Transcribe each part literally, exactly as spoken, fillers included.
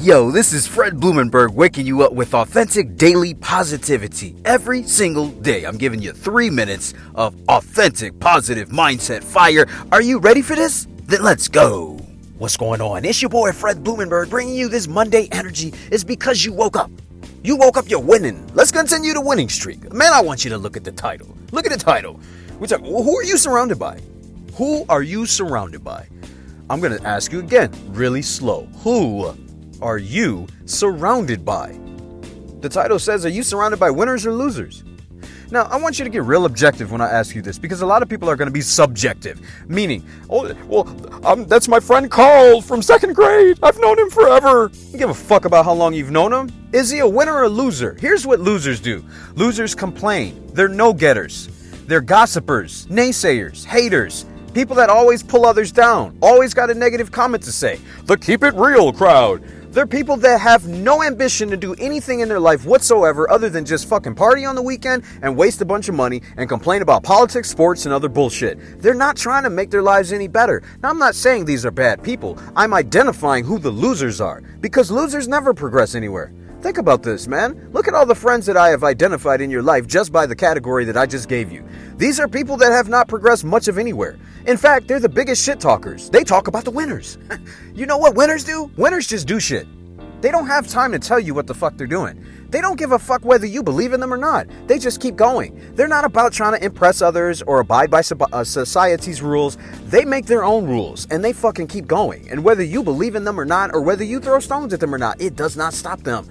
Yo, this is Fred Blumenberg waking you up with authentic daily positivity every single day. I'm giving you three minutes of authentic positive mindset fire. Are you ready for this? Then let's go. What's going on? It's your boy Fred Blumenberg bringing you this Monday energy. It's because you woke up. You woke up, you're winning. Let's continue the winning streak. Man, I want you to look at the title. Look at the title. We're talking, who are you surrounded by? Who are you surrounded by? I'm going to ask you again, really slow. Who are you surrounded by? The title says, are you surrounded by winners or losers? Now, I want you to get real objective when I ask you this, because a lot of people are going to be subjective, meaning, oh, well, um, that's my friend Carl from second grade. I've known him forever. Don't give a fuck about how long you've known him. Is he a winner or a loser? Here's what losers do. Losers complain. They're no-getters. They're gossipers, naysayers, haters. People that always pull others down, always got a negative comment to say. The keep it real crowd. They're people that have no ambition to do anything in their life whatsoever other than just fucking party on the weekend and waste a bunch of money and complain about politics, sports, and other bullshit. They're not trying to make their lives any better. Now, I'm not saying these are bad people. I'm identifying who the losers are, because losers never progress anywhere. Think about this, man. Look at all the friends that I have identified in your life just by the category that I just gave you. These are people that have not progressed much of anywhere. In fact, they're the biggest shit talkers. They talk about the winners. You know what winners do? Winners just do shit. They don't have time to tell you what the fuck they're doing. They don't give a fuck whether you believe in them or not. They just keep going. They're not about trying to impress others or abide by society's rules. They make their own rules and they fucking keep going. And whether you believe in them or not, or whether you throw stones at them or not, it does not stop them.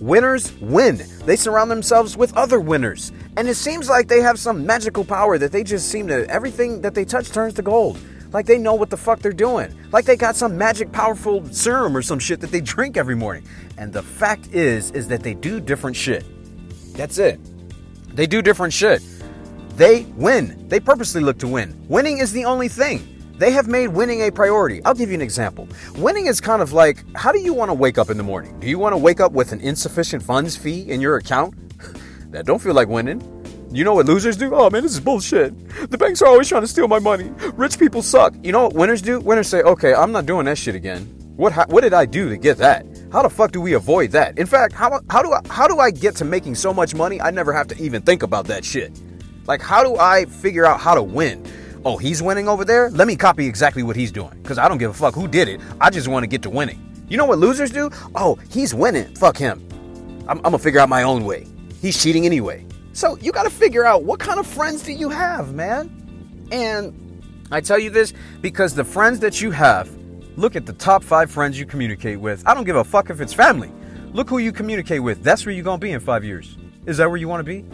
Winners win. They surround themselves with other winners. And it seems like they have some magical power that they just seem to, everything that they touch turns to gold. Like they know what the fuck they're doing. Like they got some magic powerful serum or some shit that they drink every morning. And the fact is, is that they do different shit. That's it. They do different shit. They win. They purposely look to win. Winning is the only thing. They have made winning a priority. I'll give you an example. Winning is kind of like, how do you want to wake up in the morning? Do you want to wake up with an insufficient funds fee in your account? That don't feel like winning. You know what losers do? Oh man, this is bullshit. The banks are always trying to steal my money. Rich people suck. You know what winners do? Winners say, okay, I'm not doing that shit again. What what did I do to get that? How the fuck do we avoid that? In fact, how how do I, how do I get to making so much money I never have to even think about that shit? Like, how do I figure out how to win? Oh, he's winning over there? Let me copy exactly what he's doing, because I don't give a fuck who did it. I just want to get to winning. You know what losers do? Oh, he's winning. Fuck him. I'm, I'm going to figure out my own way. He's cheating anyway. So you got to figure out, what kind of friends do you have, man? And I tell you this because the friends that you have, look at the top five friends you communicate with. I don't give a fuck if it's family. Look who you communicate with. That's where you're going to be in five years. Is that where you want to be?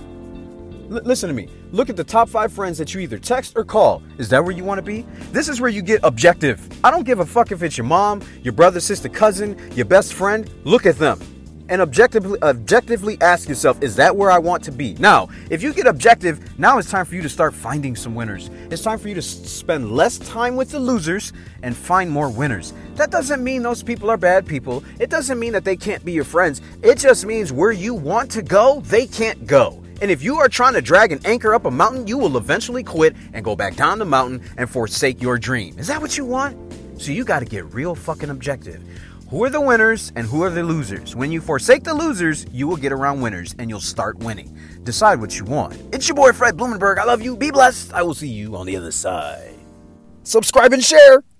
Listen to me. Look at the top five friends that you either text or call. Is that where you want to be? This is where you get objective. I don't give a fuck if it's your mom, your brother, sister, cousin, your best friend. Look at them and objectively objectively ask yourself, is that where I want to be? Now, if you get objective, now it's time for you to start finding some winners. It's time for you to spend less time with the losers and find more winners. That doesn't mean those people are bad people. It doesn't mean that they can't be your friends. It just means where you want to go, they can't go. And if you are trying to drag an anchor up a mountain, you will eventually quit and go back down the mountain and forsake your dream. Is that what you want? So you got to get real fucking objective. Who are the winners and who are the losers? When you forsake the losers, you will get around winners and you'll start winning. Decide what you want. It's your boy Fred Blumenberg. I love you. Be blessed. I will see you on the other side. Subscribe and share.